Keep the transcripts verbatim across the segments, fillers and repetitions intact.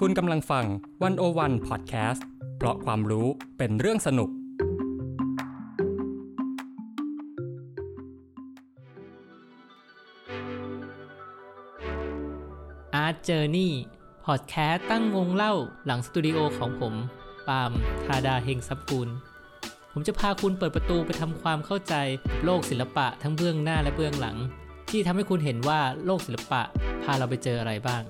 คุณกำลังฟังหนึ่งศูนย์หนึ่ง Podcast เพราะความรู้เป็นเรื่องสนุกArt Journey Podcast ตั้งวงเล่าหลังสตูดิโอของผมปาล์มธาดาเฮงซับกูลผมจะพาคุณเปิดประตูไปทำความเข้าใจโลกศิลปะทั้งเบื้องหน้าและเบื้องหลังที่ทำให้คุณเห็นว่าโลกศิลปะพาเราไปเจออะไรบ้าง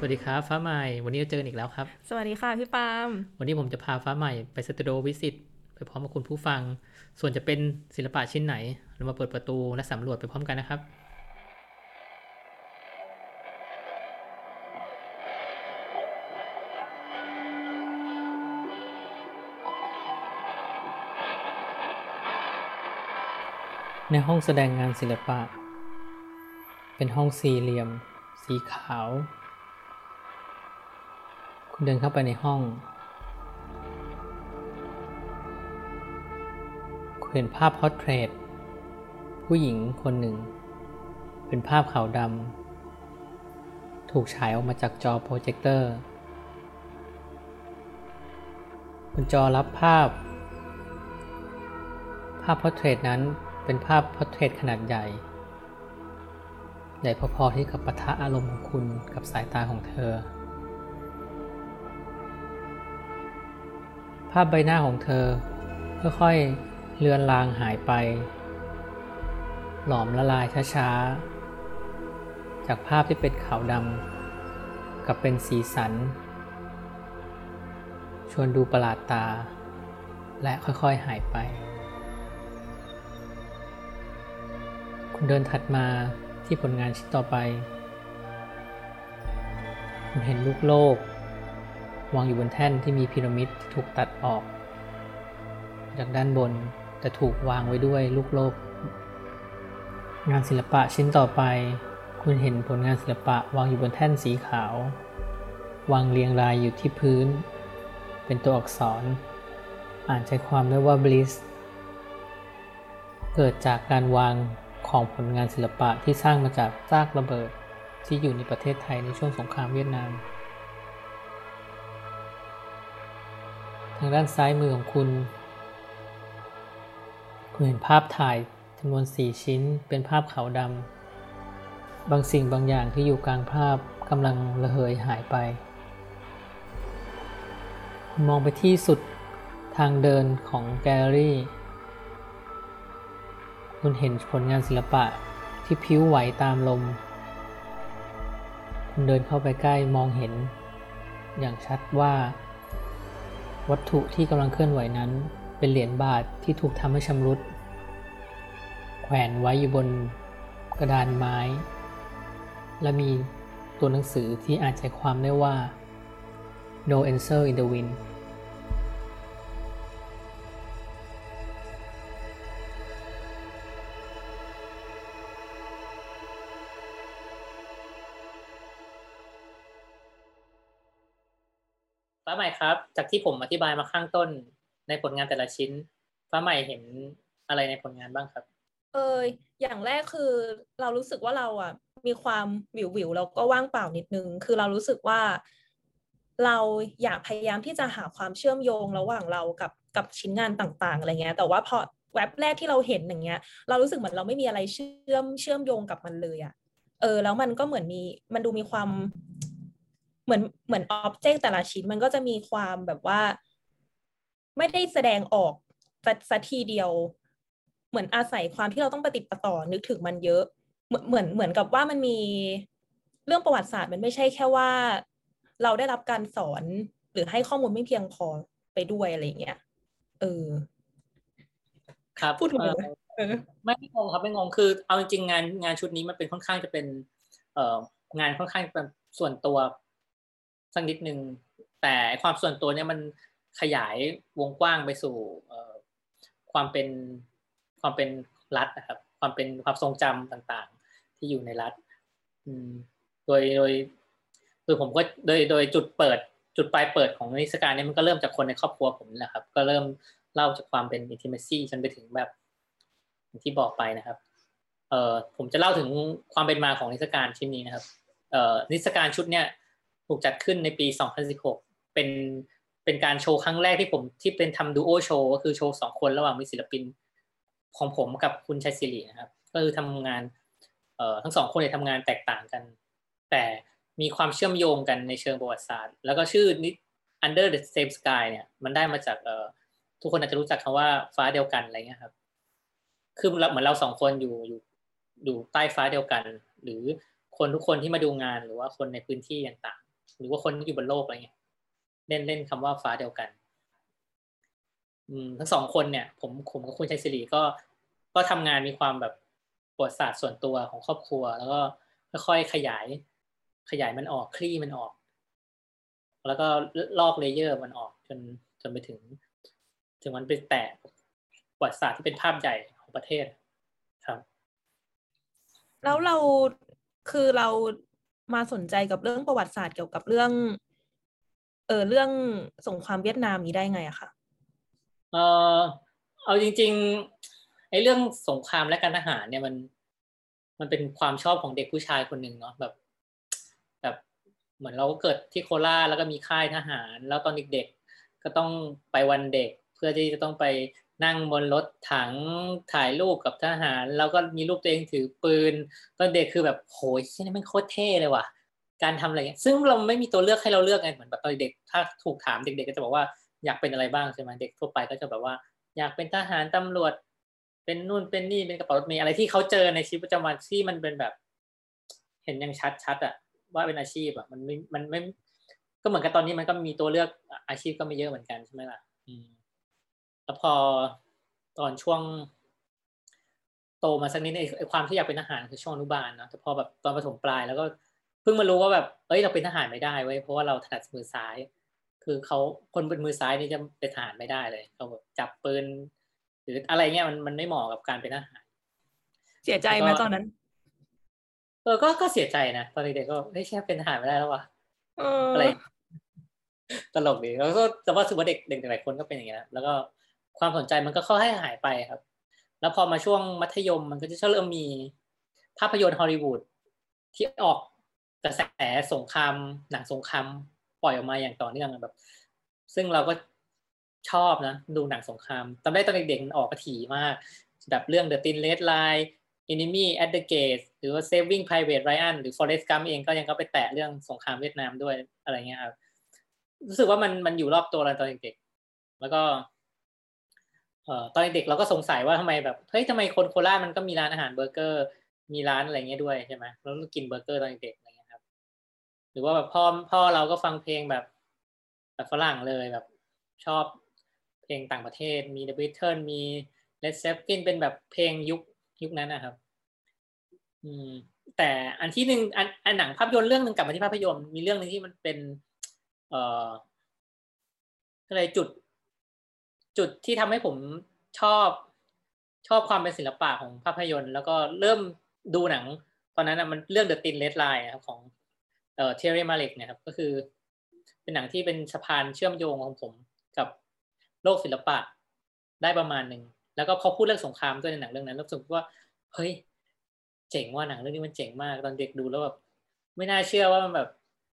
สวัสดีครับฟ้าใหม่วันนี้เราเจอกันอีกแล้วครับสวัสดีค่ะพี่ปาล์มวันนี้ผมจะพาฟ้าใหม่ไปสตูดิโอวิสิตไปพร้อมกับคุณผู้ฟังส่วนจะเป็นศิลปะชิ้นไหนเรามาเปิดประตูและสำรวจไปพร้อมกันนะครับในห้องแสดงงานศิลปะเป็นห้องสี่เหลี่ยมสีขาวคุณเดินเข้าไปในห้องคุณเห็นภาพพอร์เทรตผู้หญิงคนหนึ่งเป็นภาพขาวดำถูกฉายออกมาจากจอโปรเจคเตอร์บนจอรับภาพภาพพอร์เทรตนั้นเป็นภาพพอร์เทรตขนาดใหญ่ใหญ่พอๆที่กับปะทะอารมณ์ของคุณกับสายตาของเธอภาพใบหน้าของเธอค่อยๆเลือนลางหายไปหลอมละลายช้าๆจากภาพที่เป็นขาวดำกลับเป็นสีสันชวนดูประหลาดตาและค่อยๆหายไปคุณเดินถัดมาที่ผลงานชิ้นต่อไปคุณเห็นลูกโลกวางอยู่บนแท่นที่มีพีระมิดที่ถูกตัดออกจากด้านบนแต่ถูกวางไว้ด้วยลูกโลกงานศิลปะชิ้นต่อไปคุณเห็นผลงานศิลปะวางอยู่บนแท่นสีขาววางเรียงรายอยู่ที่พื้นเป็นตัวอักษรอ่านใจความได้ว่า BLISS เกิดจากการวางของผลงานศิลปะที่สร้างมาจากซากระเบิดที่อยู่ในประเทศไทยในช่วงสงครามเวียดนามทางด้านซ้ายมือของคุณคุณเห็นภาพถ่ายจำนวนสี่ชิ้นเป็นภาพขาวดำบางสิ่งบางอย่างที่อยู่กลางภาพกำลังระเหยหายไปคุณมองไปที่สุดทางเดินของแกลเลอรี่คุณเห็นผลงานศิลปะที่พลิ้วไหวตามลมคุณเดินเข้าไปใกล้มองเห็นอย่างชัดว่าวัตถุที่กำลังเคลื่อนไหวนั้นเป็นเหรียญบาทที่ถูกทำให้ชำรุดแขวนไว้อยู่บนกระดานไม้และมีตัวหนังสือที่อ่านใจความได้ว่า No Answers in the Wind ป้าใหม่ครับจากที่ผมอธิบายมาข้างต้นในผลงานแต่ละชิ้นฟ้าใหม่เห็นอะไรในผลงานบ้างครับเอออย่างแรกคือเรารู้สึกว่าเราอ่ะมีความวิววิวแล้วก็ว่างเปล่านิดนึงคือเรารู้สึกว่าเราอยากพยายามที่จะหาความเชื่อมโยงระหว่างเรากับกับชิ้นงานต่างๆอะไรเงี้ยแต่ว่าพอแว็บแรกที่เราเห็นอย่างเงี้ยเรารู้สึกเหมือนเราไม่มีอะไรเชื่อมเชื่อมโยงกับมันเลยอ่ะเออแล้วมันก็เหมือนมีมันดูมีความเหมือนเหมือนออบเจกต์แต่ละชิ้นมันก็จะมีความแบบว่าไม่ได้แสดงออกสักทีเดียวเหมือนอาศัยความที่เราต้องปฏิปต่อนึกถึงมันเยอะเหมือนเหมือนเหมือนกับว่ามันมีเรื่องประวัติศาสตร์มันไม่ใช่แค่ว่าเราได้รับการสอนหรือให้ข้อมูลไม่เพียงพอไปด้วยอะไรอย่างเงี้ยเออครับพูดถูกไม่งงครับไม่งงคือเอาจริงๆงานงานชุดนี้มันเป็นค่อนข้างจะเป็นเอ่องานค่อนข้างเป็นส่วนตัวสักนิดนึงแต่ความส่วนตัวเนี่ยมันขยายวงกว้างไปสู่ความเป็นความเป็นรัฐนะครับความเป็นความทรงจำต่างๆที่อยู่ในรัฐโดยโดยโดยผมก็โดยโดยจุดเปิด จุดปลายเปิดของนิทรรศการนี้มันก็เริ่มจากคนในครอบครัวผมแหละครับก็เริ่มเล่าจากความเป็น intimacy จนไปถึงแบบที่บอกไปนะครับเอ่อผมจะเล่าถึงความเป็นมาของนิทรรศการชิ้นนี้นะครับเอ่อนิทรรศการชุดเนี้ยถูกจัดขึ้นในปีสองพันสิบหกเป็นเป็นการโชว์ครั้งแรกที่ผมที่เป็นทำดูโอโชว์ก็คือโชว์สองคนระหว่างมีศิลปินของผมกับคุณชัยศิรินะครับก็คือทำงานเอ่อทั้งสองคนเนี่ยทำงานแตกต่างกันแต่มีความเชื่อมโยงกันในเชิงประวัติศาสตร์แล้วก็ชื่อ Under The Same Sky เนี่ยมันได้มาจากเอ่อทุกคนอาจจะรู้จักคำว่าฟ้าเดียวกันอะไรเงี้ยครับคือเหมือนเราสองคนอยู่อยู่อยู่ใต้ฟ้าเดียวกันหรือคนทุกคนที่มาดูงานหรือว่าคนในพื้นที่ต่างๆหรือว่าคนที่อยู่บนโลกอะไรเงี้ยเล่นเล่นคำว่าฟ้าเดียวกันอืมทั้งสองคนเนี่ยผมผมกับคุณชัยศิริก็ก็ทำงานมีความแบบประวัติศาสตร์ส่วนตัวของครอบครัวแล้วก็ค่อยๆขยายขยายมันออกคลี่มันออกแล้วก็ลอกเลเยอร์มันออกจนจนไปถึงถึงมันไปแตะประวัติศาสตร์ที่เป็นภาพใหญ่ของประเทศครับแล้วเราคือเรามาสนใจกับเรื่องประวัติศาสตร์เกี่ยวกับเรื่องเออเรื่องสงครามเวียดนามนี้ได้ไงอะคะเออเอาจริงๆไอ้เรื่องสงครามและการทหารเนี่ยมันมันเป็นความชอบของเด็กผู้ชายคนหนึ่งเนาะแบบแบบเหมือนเราก็เกิดที่โคราชแล้วก็มีค่ายทหารแล้วตอนเด็กๆก็ต้องไปวันเด็กเพื่อที่จะต้องไปนั่งบนรถถังถ่ายรูปกับทหารแล้วก็มีรูปตัวเองถือปืนตอนเด็กคือแบบโหยนี่มันโคตรเท่เลยว่ะการทำอะไรเงี้ยซึ่งเราไม่มีตัวเลือกให้เราเลือกไงเหมือนแบบตอนเด็กถ้าถูกถามเด็กๆก็จะบอกว่าอยากเป็นอะไรบ้างใช่ไหมเด็กทั่วไปก็จะแบบว่าอยากเป็นทหารตำรวจเป็นนู่นเป็นนี่เป็นกระเป๋ารถเมล์อะไรที่เขาเจอในชีวิตประจำวันที่มันเป็นแบบเห็นอย่างชัดๆอ่ะว่าเป็นอาชีพอ่ะมันไม่มันไม่ก็เหมือนกับตอนนี้มันก็มีตัวเลือกอาชีพก็ไม่เยอะเหมือนกันใช่ไหมล่ะแล้วพอตอนช่วงโตมาสักนิดไอ้ความที่อยากเป็นทหารคือช่วงอนุบาลเนาะแต่พอแบบตอนประถมปลายแล้วก็เพิ่งมารู้ว่าแบบเอ้ยเราเป็นทหารไม่ได้เว้ยเพราะว่าเราถนัดมือซ้ายคือเขาคนเป็นมือซ้ายนี่จะเป็นทหารไม่ได้เลยเขาแบบจับปืนหรืออะไรเงี้ยมันมันไม่เหมาะกับการเป็นทหารเสียใจไหมตอนนั้นเออก็ก็เสียใจนะตอนเด็กๆก็เฮ้ยแค่เป็นทหารไม่ได้แล้ววะอะไรตลกดีแล้วก็แต่ว่าสุภาพเด็กเด็กหลายคนก็เป็นอย่างเงี้ยแล้วก็ความสนใจมันก็ค่อยๆหายไปครับแล้วพอมาช่วงมัธยมมันก็จะเริ่มมีภาพยนตร์ฮอลลีวูดที่ออกกระแสสงครามหนังสงครามปล่อยออกมาอย่างต่อเนื่องแบบซึ่งเราก็ชอบนะดูหนังสงครามจำได้ตอนเด็กๆมันออกกระถี่มากแบบเรื่อง The Thin Red Line Enemy at the Gate หรือว่า Saving Private Ryan หรือ Forrest Gump เองก็ยังก็ไปแตะเรื่องสงครามเวียดนามด้วยอะไรเงี้ยครับรู้สึกว่ามันมันอยู่รอบตัวเราตอนเด็กๆแล้วก็เอ่อตอนเด็กเราก็สงสัยว่าทำไมแบบเฮ้ยทำไมคนโคราชมันก็มีร้านอาหารเบอร์เกอร์มีร้านอะไรเงี้ยด้วยใช่ไหมแล้วเรากินเบอร์เกอร์ตอนเด็กอะไรเงี้ยครับหรือว่าแบบพ่อพ่อเราก็ฟังเพลงแบบแบบฝรั่งเลยแบบชอบเพลงต่างประเทศมี The Beatles มี Led Zeppelin เป็นแบบเพลงยุคยุคนั้นนะครับอืมแต่อันที่หนึ่งอันอันหนังภาพยนตร์เรื่องนึงกลับมาที่ภาพยนตร์มีเรื่องนึงที่มันเป็นเอ่ออะไรจุดจุดที่ทำให้ผมชอบชอบความเป็นศิลปะของภาพยนตร์แล้วก็เริ่มดูหนังตอนนั้นนะมันเรื่อง The Thin Red Line นะครับของเอ่อ Terry Malick นะครับก็คือเป็นหนังที่เป็นสะพานเชื่อมโยงของผมกับโลกศิลปะได้ประมาณนึงแล้วก็พอพูดเรื่องสงครามด้วยในหนังเรื่องนั้นรู้สึกว่าเฮ้ยเจ๋งว่าหนังเรื่องนี้มันเจ๋งมากตอนเด็กดูแล้วแบบไม่น่าเชื่อว่ามันแบบ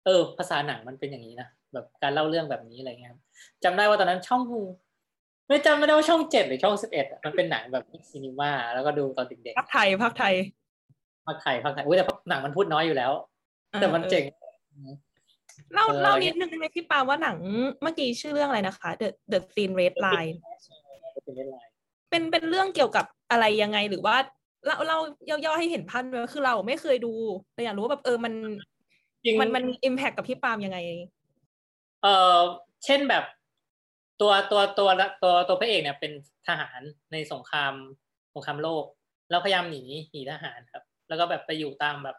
เออภาษาหนังมันเป็นอย่างนี้นะแบบการเล่าเรื่องแบบนี้อะไรเงี้ยจำได้ว่าตอนนั้นช่องไม่จำไม่ได้ว่าช่องเจ็ดหรือช่องสิบเอ็ดมันเป็นหนังแบบซีนิม่าแล้วก็ดูตอนเด็กๆภาคไทยภาคไทยภาคไทยภาคไทยอุ้ยแต่หนังมันพูดน้อยอยู่แล้วแต่มันเจ๋งเล่าเล่านิดนึงได้ไหมพี่ปาว่าหนังเมื่อกี้ชื่อเรื่องอะไรนะคะ The The Thin Red Line เป็นเป็นเรื่องเกี่ยวกับอะไรยังไงหรือว่าเล่าเล่าย่อๆให้เห็นภาพเลยคือเราไม่เคยดูแต่อยากรู้ว่าแบบเออมันมันมันอิมแพคกับพี่ปายังไงเออเช่นแบบตัวตัวตัวตัวตัวพระเอกเนี่ยเป็นทหารในสงครามสงครามโลกแล้วพยายามหนีหนีทหารครับแล้วก็แบบไปอยู่ตามแบบ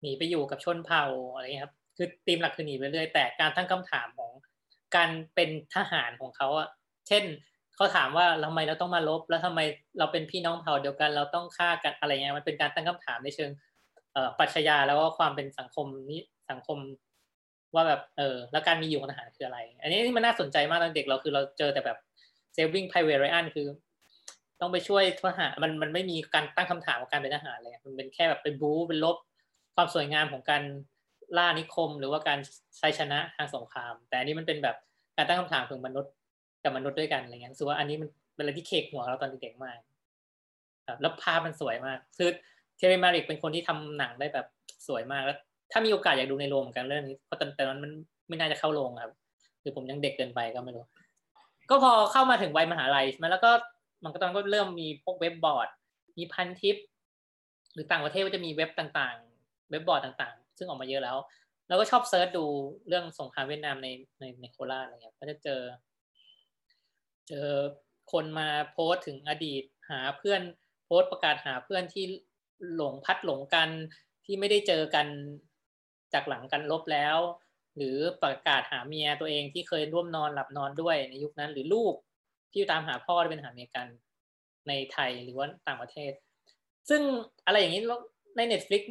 หนีไปอยู่กับชนเผ่าอะไรเงี้ยครับคือธีมหลักคือหนีไปเรื่อยแต่การตั้งคำถามของการเป็นทหารของเขาอ่ะเช่นเขาถามว่าทำไมเราต้องมารบแล้วทำไมเราเป็นพี่น้องเผ่าเดียวกันเราต้องฆ่ากันอะไรเงี้ยมันเป็นการตั้งคำถามในเชิงปรัชญาแล้วก็ความเป็นสังคมนี้สังคม ว่าแบบเออแล้วการมีอยู่ของทหารคืออะไรอันนี้มันน่าสนใจมากตอนเด็กเราคือเราเจอแต่แบบ Saving Private Ryan คือต้องไปช่วยทหารมันมันไม่มีการตั้งคำถามของการเป็นทหารเลยมันเป็นแค่แบบเป็นบู๊เป็นลบความสวยงามของการล่านิคมหรือว่าการชัยชนะทางสงครามแต่อันนี้มันเป็นแบบการตั้งคำถามถึงมนุษย์กับมนุษย์ด้วยกันอะไรเงี้ยส่วนอันนี้มันเป็นอะไรที่เคกหัวเราตอนเด็กๆมากครับแล้วภาพมันสวยมากคือ Terry Malick เป็นคนที่ทำหนังได้แบบสวยมากแล้วถ้ามีโอกาสอยากดูในโรงเหมือนกันเรื่องนี้เพราะตอนนั้นมันไม่น่าจะเข้าโรงครับคือผมยังเด็กเกินไปก็ไม่รู้ก็พอเข้ามาถึงวัยมหาลัยแล้วก็มันก็ตอนก็เริ่มมีพวกเว็บบอร์ดมี Pantip หรือต่างประเทศก็จะมีเว็บต่างๆเว็บบอร์ดต่างๆซึ่งออกมาเยอะแล้วแล้วก็ชอบเซิร์ชดูเรื่องสงครามเวียดนามในในในโคราชอะไรเงี้ยก็จะเจอเจอคนมาโพสต์ถึงอดีตหาเพื่อนโพสต์ประกาศหาเพื่อนที่หลงพัดหลงกันที่ไม่ได้เจอกันจากหลังกันลบแล้วหรือประกาศหาเมียตัวเองที่เคยร่วมนอนหลับนอนด้วยในยุคนั้นหรือลูกที่ตามหาพ่อที่เป็นหาเมียกันในไทยหรือว่าต่างประเทศซึ่งอะไรอย่างนี้ใน Netflix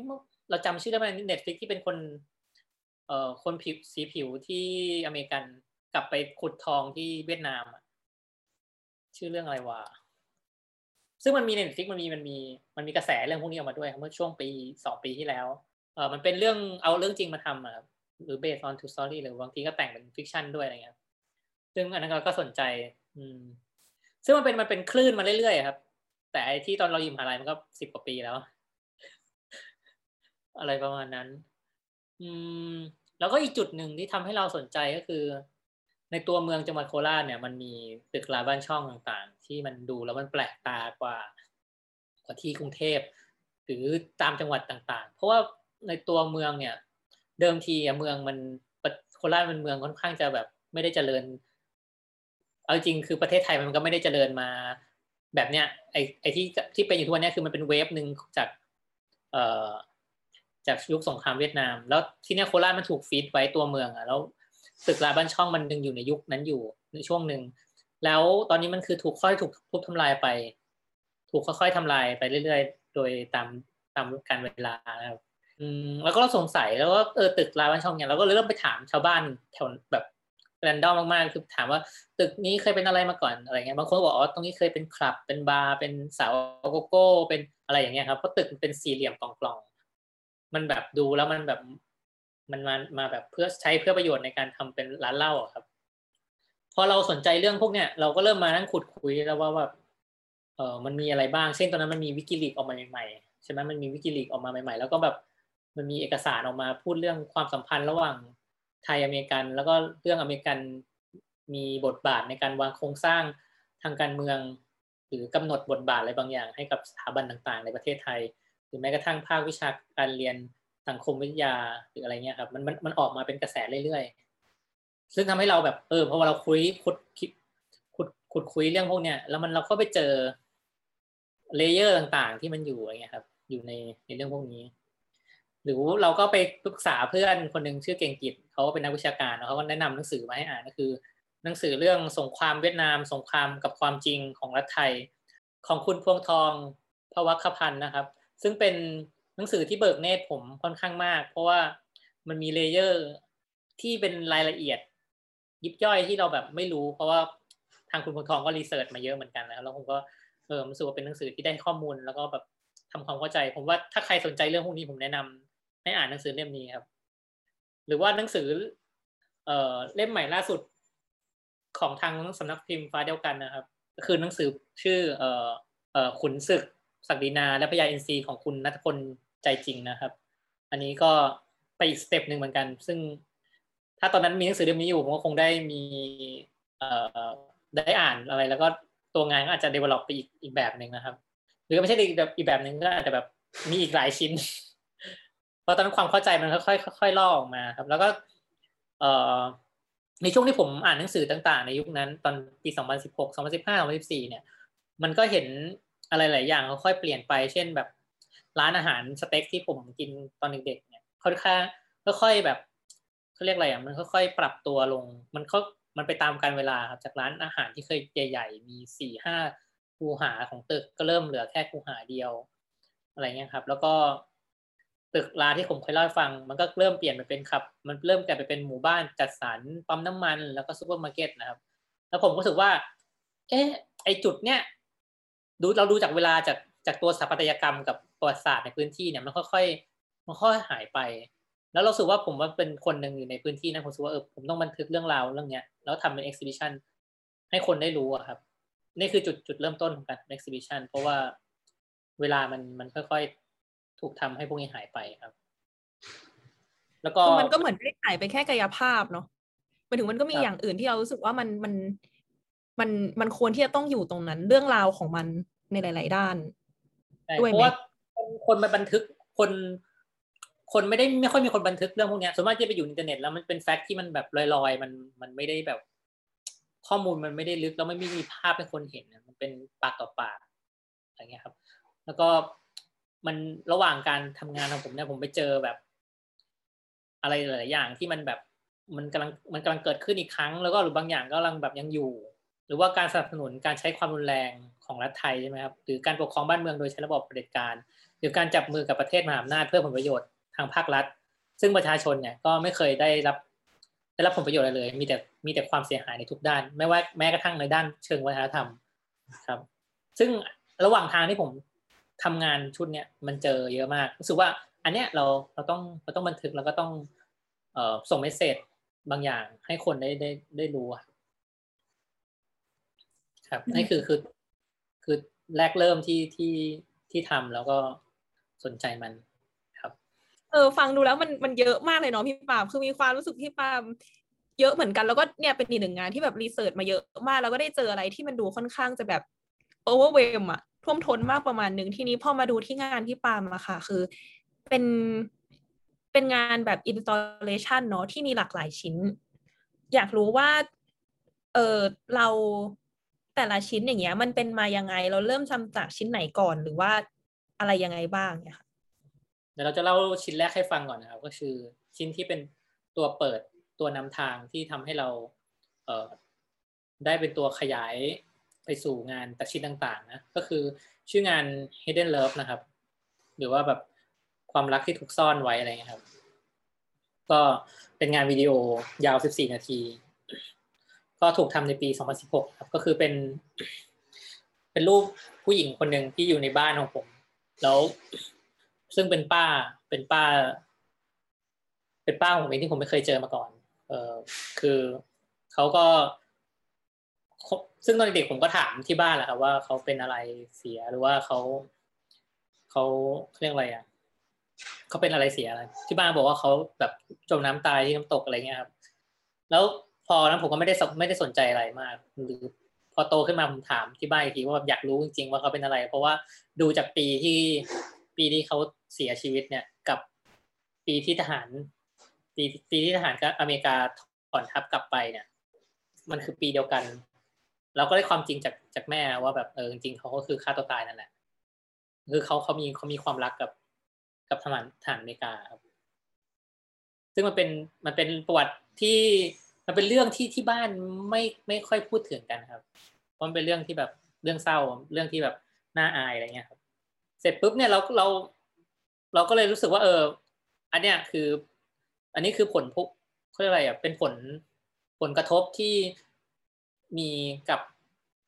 เราจำชื่อได้ไหม Netflix ที่เป็นคนเอ่อคนผิวสีผิวที่อเมริกันกลับไปขุดทองที่เวียดนามชื่อเรื่องอะไรวะซึ่งมันมีใน Netflix มันมีมันมีมันมีกระแสเรื่องพวกนี้ออกมาด้วยเมื่อช่วงปีสองปีที่แล้วเออมันเป็นเรื่องเอาเรื่องจริงมาทำอะหรือ based on true story หรือบางทีก็แต่งเป็นฟิกชันด้วยอะไรเงี้ยซึ่งอันนั้นเราก็สนใจอืมซึ่งมันเป็นมันเป็นคลื่นมาเรื่อยๆครับแต่ไอ้ที่ตอนเราอยู่มหาลัยมันก็สิบกว่าปีแล้วอะไรประมาณนั้นอืมแล้วก็อีกจุดหนึ่งที่ทำให้เราสนใจก็คือในตัวเมืองจังหวัดโคราชเนี่ยมันมีตึกราบ้านช่องต่างๆที่มันดูแล้วมันแปลกตากว่ากว่าที่กรุงเทพหรือตามจังหวัดต่างๆเพราะว่าในตัวเมืองเนี่ยเดิมทีเมืองมันโคราชเป็นเมืองค่อนข้างจะแบบไม่ได้เจริญเอาจริงคือประเทศไทยมันก็ไม่ได้เจริญมาแบบเนี้ยไอ้ไอ้ที่ที่เป็นอยู่ทุกวันนี้คือมันเป็นเวฟนึงจากเอ่อจากยุคสงครามเวียดนามแล้วที่เนี่ยโคราชมันถูกฟีดไว้ตัวเมืองอ่ะแล้วตึกราบ้านช่องมันยังอยู่ในยุคนั้นอยู่ในช่วงนึงแล้วตอนนี้มันคือถูกค่อยถูกทุบทำลายไปถูกค่อยๆทำลายไปเรื่อยๆโดยตามตามการเวลานะครับอืมแล้วก็เราสงสัยแล้วก็เออตึกราบ้านช่องเนี่ยเราก็เลยเริ่มไปถามชาวบ้านแถวแบบแรนดอมมากๆคือถามว่าตึกนี้เคยเป็นอะไรมาก่อนอะไรเงี้ยบางคนบอกอ๋อตรงนี้เคยเป็นคลับเป็นบาร์เป็นเสาโกโก้เป็นอะไรอย่างเงี้ยครับเพราะตึกมันเป็นสี่เหลี่ยมกล่องๆมันแบบดูแล้วมันแบบมันมามาแบบเพื่อใช้เพื่อประโยชน์ในการทำเป็นร้านเหล้าครับพอเราสนใจเรื่องพวกเนี้ยเราก็เริ่มมานั่งขุดคุยแล้วว่าแบบเออมันมีอะไรบ้างเช่นตอนนั้นมันมีวิกิลีกออกมาใหม่ๆใช่ไหมมันมีวิกิลีกออกมาใหม่ๆแล้วก็แบบมันมีเอกสารออกมาพูดเรื่องความสัมพันธ์ระหว่างไทยอเมริกันแล้วก็เรื่องอเมริกันมีบทบาทในการวางโครงสร้างทางการเมืองหรือกำหนดบทบาทอะไรบางอย่างให้กับสถาบันต่างๆในประเทศไทยหรือแม้กระทั่งภาควิชาการเรียนสังคมวิทยาหรืออะไรเงี้ยครับมันมันมันออกมาเป็นกระแสเรื่อยๆซึ่งทำให้เราแบบเออพอเราคุยขุดขุดขุดคุยเรื่องพวกเนี้ยแล้วมันเราก็ไปเจอเลเยอร์ต่างๆที่มันอยู่อะไรเงี้ยครับอยู่ในในเรื่องพวกนี้หรือเราก็ไปปรึกษาเพื่อนคนนึงชื่อเก่งกิจเขาก็เป็นนักวิชาการเขาก็แนะนำหนังสือมาให้อ่านก็คือหนังสือเรื่องสงครามเวียดนามสงครามกับความจริงของรัฐไทยของคุณพวงทองพวัคพันธ์นะครับซึ่งเป็นหนังสือที่เบิกเนตรผมค่อนข้างมากเพราะว่ามันมีเลเยอร์ที่เป็นรายละเอียดยิบย่อยที่เราแบบไม่รู้เพราะว่าทางคุณพวงทองก็รีเสิร์ชมาเยอะเหมือนกันนะครับแล้วผมก็เออรู้สึกว่าเป็นหนังสือที่ได้ข้อมูลแล้วก็แบบทำความเข้าใจผมว่าถ้าใครสนใจเรื่องพวกนี้ผมแนะนำให้อ่านหนังสือเล่มนี้ครับหรือว่าหนังสือเอ่อเล่มใหม่ล่าสุดของทางสำนักพิมพ์ฟ้าเดียวกันนะครับคือหนังสือชื่อเอ่อเอ่อขุนศึกศักดินาและพญาอินทรีของคุณณัฐพลใจจริงนะครับอันนี้ก็ไปอีกสเต็ปนึงเหมือนกันซึ่งถ้าตอนนั้นมีหนังสือเล่มนี้อยู่ผมก็คงได้มีเอ่อได้อ่านอะไรแล้วก็ตัวงานก็อาจจะ develop ไปอีกอีกแบบนึงนะครับหรือไม่ใช่อีกแบบอีกแบบนึงก็อาจจะแบบมีอีกหลายชิ้นเพราะตอนนั้นความเข้าใจมันค่อยๆค่อยๆล่อออกมาครับแล้วก็ในช่วงที่ผมอ่านหนังสือต่างๆในยุคนั้นตอนปีสองพันสิบหก สองพันสิบห้า สองพันสิบสี่เนี่ยมันก็เห็นอะไรหลายอย่างค่อยๆเปลี่ยนไปเช่นแบบร้านอาหารสเต็กที่ผมกินตอนเด็กๆเนี่ยค่อนข้างค่อยๆแบบเค้าเรียกอะไรอ่ะมันค่อยๆปรับตัวลงมันก็มันไปตามกาลเวลาครับจากร้านอาหารที่เคยใหญ่ๆมี สี่ห้า คูหาของตึกก็เริ่มเหลือแค่คูหาเดียวอะไรเงี้ยครับแล้วก็ ตึกลาที่ผมเคยเล่าให้ฟังมันก็เริ่มเปลี่ยนไปเป็นขับมันเริ่มกลายไปเป็นหมู่บ้านจัดสรรปั๊มน้ำมันแล้วก็ซูเปอร์มาร์เก็ตนะครับแล้วผมก็รู้สึกว่าเอ๊ะไอจุดเนี้ยดูเราดูจากเวลาจากจากตัวสถาปัตยกรรมกับประวัติศาสตร์ในพื้นที่เนี่ยมันค่อยๆมันค่อยหายไปแล้วเราสึกว่าผมว่าเป็นคนหนึ่งอยู่ในพื้นที่นะผมสึกว่าเออผมต้องบันทึกเรื่องราวเรื่องเนี้ยแล้วทำเป็นเอ็กซิบิชันให้คนได้รู้อะครับนี่คือจุดจุดเริ่มต้นของการเอ็กซิบิชันเพราะว่าเวลามันมันค่อยๆถูกทำให้พวกนี้หายไปครับแล้วก็มันก็เหมือนไม่ได้หายไปแค่กายภาพเนาะหมายถึงมันก็มีอย่างอื่นที่เรารู้สึกว่ามันมันมันมันควรที่จะต้องอยู่ตรงนั้นเรื่องราวของมันในหลายๆด้านด้วยเพราะว่าคนมันบันทึกคนคนไม่ได้ไม่ค่อยมีคนบันทึกเรื่องพวกนี้ส่วนมากจะไปอยู่ในอินเทอร์เน็ตแล้วมันเป็นแฟกต์ที่มันแบบลอยๆมันมันไม่ได้แบบข้อมูลมันไม่ได้ลึกแล้วไม่มีภาพให้คนเห็นมันเป็นปากต่อปากอะไรเงี้ยครับแล้วก็มันระหว่างการทำงานของผมเนี่ยผมไปเจอแบบอะไรหลายๆอย่างที่มันแบบมันกำลังมันกำลังเกิดขึ้นอีกครั้งแล้วก็หรือบางอย่างก็กำลังแบบยังอยู่หรือว่าการสนับสนุนการใช้ความรุนแรงของรัฐไทยใช่ไหมครับหรือการปกครองบ้านเมืองโดยใช้ระบบเผด็จการหรือการจับมือกับประเทศมหาอำนาจเพื่อผลประโยชน์ทางภาครัฐซึ่งประชาชนเนี่ยก็ไม่เคยได้รับได้รับผลประโยชน์อะไรเลยมีแต่มีแต่ความเสียหายในทุกด้านไม่ว่าแม้กระทั่งในด้านเชิงวัฒนธรรมครับซึ่งระหว่างทางที่ผมทำงานชุดเนี่ยมันเจอเยอะมากรู้สึกว่าอันเนี้ยเราเราต้องเราต้องบันทึกแล้วก็ต้องเอ่อส่งเมสเสจบางอย่างให้คนได้ได้ได้รู้ครับนี่คือคือคือแรกเริ่มที่ที่ที่ทำแล้วก็สนใจมันเออฟังดูแล้วมันมันเยอะมากเลยเนาะพี่ปามคือมีความรู้สึกพี่ปามเยอะเหมือนกันแล้วก็เนี่ยเป็นอีกหนึ่งงานที่แบบรีเสิร์ชมาเยอะมากแล้วก็ได้เจออะไรที่มันดูค่อนข้างจะแบบโอเวอร์เวลอะท่วมท้นมากประมาณนึงทีนี้พอมาดูที่งานพี่ปามอะค่ะคือเป็นเป็นงานแบบอินสตอเลชันเนาะที่มีหลากหลายชิ้นอยากรู้ว่าเออเราแต่ละชิ้นอย่างเงี้ยมันเป็นมายังไงเราเริ่มทำจากชิ้นไหนก่อนหรือว่าอะไรยังไงบ้างเนี่ยค่ะเดี๋ยวเราจะเล่าชิ้นแรกให้ฟังก่อนนะครับก็คือชิ้นที่เป็นตัวเปิดตัวนำทางที่ทำให้เราเอ่อได้เป็นตัวขยายไปสู่งานตัดชิ้นต่างๆนะก็คือชื่องาน Hidden Love นะครับหรือว่าแบบความรักที่ถูกซ่อนไว้อะไรเงี้ยครับก็เป็นงานวิดีโอยาวสิบสี่นาทีก็ถูกทำในปีสองพันสิบหกครับก็คือเป็นเป็นรูปผู้หญิงคนหนึ่งที่อยู่ในบ้านของผมแล้วซึ่งเป็นป้าเป็นป้าเป็นป้าของผมเองที่ผมไม่เคยเจอมาก่อนเออคือเขาก็ซึ่งตอนเด็กผมก็ถามที่บ้านแหละครับว่าเขาเป็นอะไรเสียหรือว่าเขาเขาเรียกอะไรอ่ะเขาเป็นอะไรเสียอะไรที่บ้านบอกว่าเขาแบบจมน้ำตายที่น้ำตกอะไรเงี้ยครับแล้วพอนั้นผมก็ไม่ได้ไม่ได้สนใจอะไรมากหรือพอโตขึ้นมาผมถามที่บ้านอีกทีว่าแบบอยากรู้จริงๆว่าเขาเป็นอะไรเพราะว่าดูจากปีที่ปีที่เขาเสียชีวิตเนี่ยกับปีที่ทหารปีปีที่ทหารกับอเมริกาถอนทัพกลับไปเนี่ยมันคือปีเดียวกันเราก็ได้ความจริงจากจากแม่ว่าแบบเออจริงๆเขาก็คือฆ่าตัวตายนั่นแหละคือเขาเขามีเขามีความรักกับกับทหารทหารอเมริกาครับซึ่งมันเป็นมันเป็นประวัติที่มันเป็นเรื่องที่ที่บ้านไม่ไม่ค่อยพูดถึงกันครับเพราะมันเป็นเรื่องที่แบบเรื่องเศร้าเรื่องที่แบบน่าอายอะไรเงี้ยครับเสร็จปุ๊บเนี่ยเราเราเราก็เลยรู้สึกว่าเอออันเนี้ยคืออันนี้คือผลพวกเขาเรียกอะไรอ่ะเป็นผลผลกระทบที่มีกับ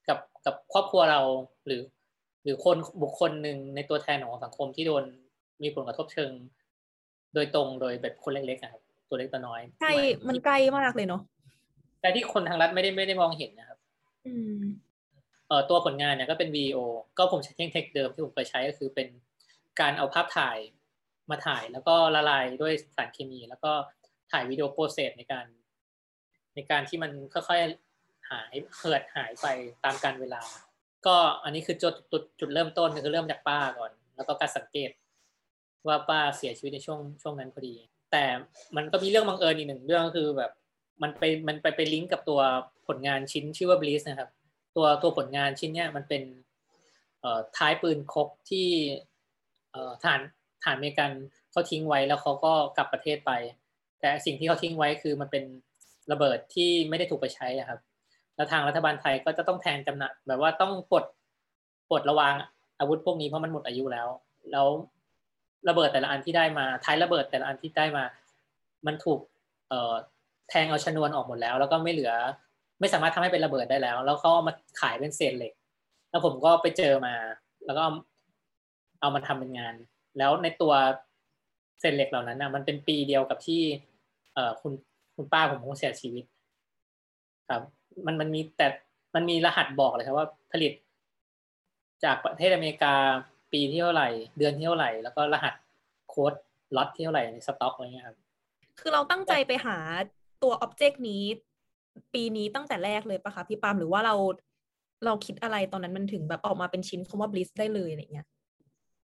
กับกับครอบครัวเราหรือหรือคนบุคคลหนึ่งในตัวแทนของสังคมที่โดนมีผลกระทบเชิงโดยตรงโดยแบบคนเล็กๆนะครับตัวเล็กตัวน้อยใช่มันใกล้มากเลยเนาะแต่ที่คนทางรัฐไม่ได้ไม่ได้มองเห็นนะครับอืมเอ่อตัวผลงานเนี่ยก็เป็นวิดีโอก็ผมใช้เทคนิคเดิมที่ผมเคยใช้ก็คือเป็นการเอาภาพถ่ายมาถ่ายแล้วก็ละลายด้วยสารเคมีแล้วก็ถ่ายวิดีโอโปรเซสในการในการที่มันค่อยๆหายเหือดหายไปตามกาลเวลาก็อันนี้คือจุดจุดจุดเริ่มต้นคือเริ่มจากป้าก่อนแล้วก็การสังเกตว่าป้าเสียชีวิตในช่วงช่วงนั้นพอดีแต่มันก็มีเรื่องบังเอิญอีกหนึ่งเรื่องก็คือแบบมันไปมันไปไปลิงก์กับตัวผลงานชิ้นชื่อว่า BLISS นะครับตัวตัวผลงานชิ้นเนี้ยมันเป็นเอ่อท้ายปืนครบที่เอ่อฐานฐานอเมริกันเขาทิ้งไว้แล้วเขาก็กลับประเทศไปแต่สิ่งที่เขาทิ้งไว้คือมันเป็นระเบิดที่ไม่ได้ถูกไปใช้ครับแล้วทางรัฐบาลไทยก็จะต้องแทนจำหน่ายแบบว่าต้องปลดปลดระวางอาวุธพวกนี้เพราะมันหมดอายุแล้วแล้ว ระเบิดแต่ละอันที่ได้มาท้ายระเบิดแต่ละอันที่ได้มามันถูกเอ่อแทงเอาชนวนออกหมดแล้วแล้วก็ไม่เหลือไม่สามารถทำให้เป็นระเบิดได้แล้วแล้วเขาเอามาขายเป็นเศษเหล็กแล้วผมก็ไปเจอมาแล้วก็เอามาทำเป็นงานแล้วในตัวเศษเหล็กเหล่านั้นนะมันเป็นปีเดียวกับที่เอ่อคุณคุณป้าผมคงเสียชีวิตครับมันมันมีแต่มันมีรหัสบอกเลยครับว่าผลิตจากประเทศอเมริกาปีที่เท่าไหร่เดือนที่เท่าไหร่แล้วก็รหัสโค้ดล็อตที่เท่าไหร่ในสต็อกอะไรเงี้ยครับคือเราตั้งใจไปหาตัวอ็อบเจกต์นี้ปีนี้ตั้งแต่แรกเลยป่ะคะพี่ปาล์มหรือว่าเราเราคิดอะไรตอนนั้นมันถึงแบบออกมาเป็นชิ้นคำว่า bliss ได้เลยอะไรเงี้ย